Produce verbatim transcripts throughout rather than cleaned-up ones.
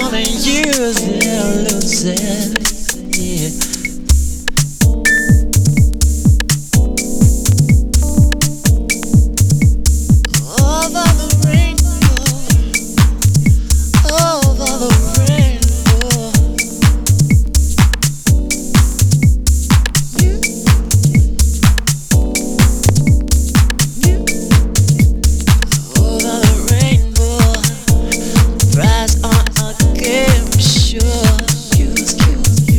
gonna use it or lose it, yeah. Sure, you, you,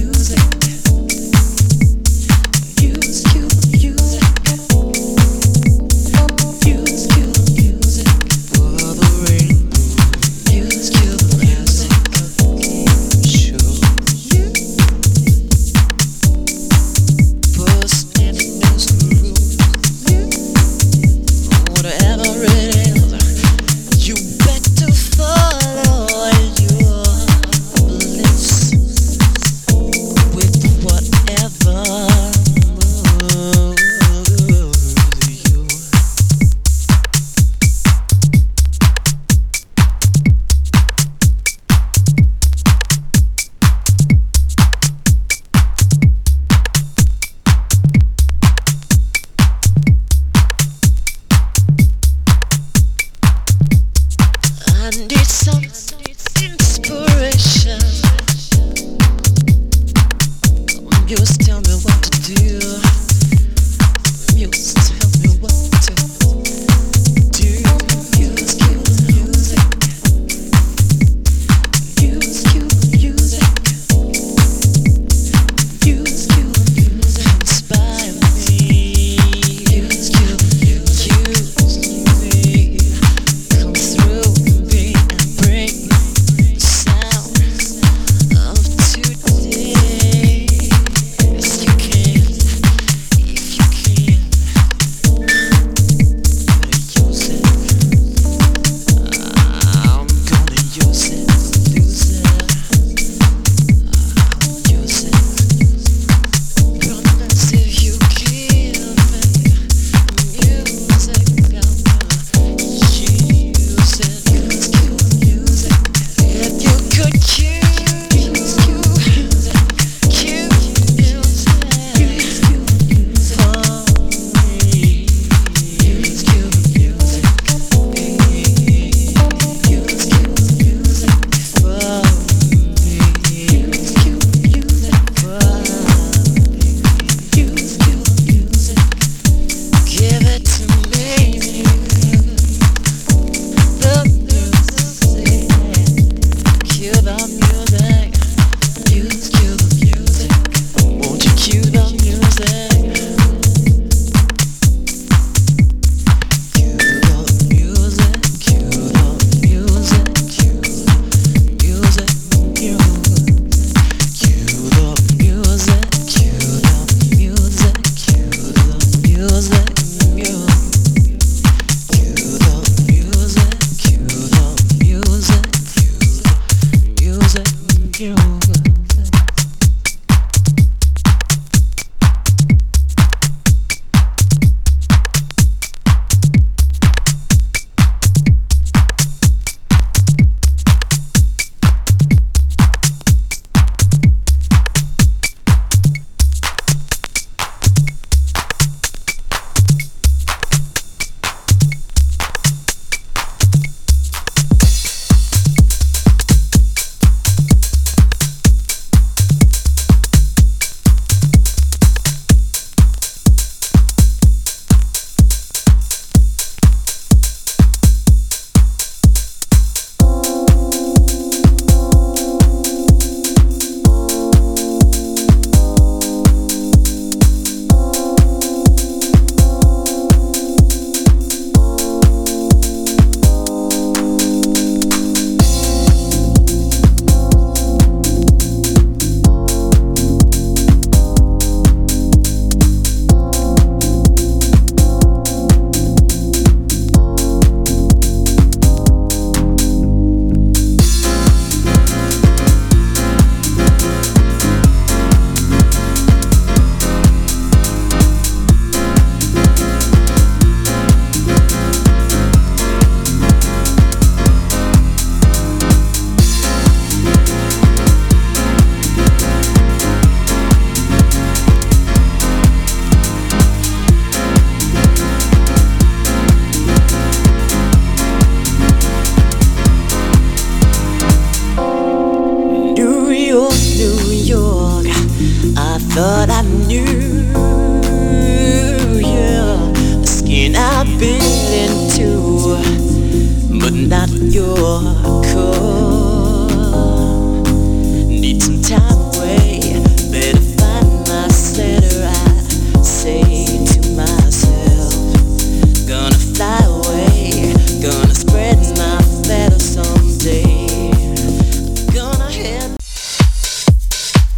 that I knew.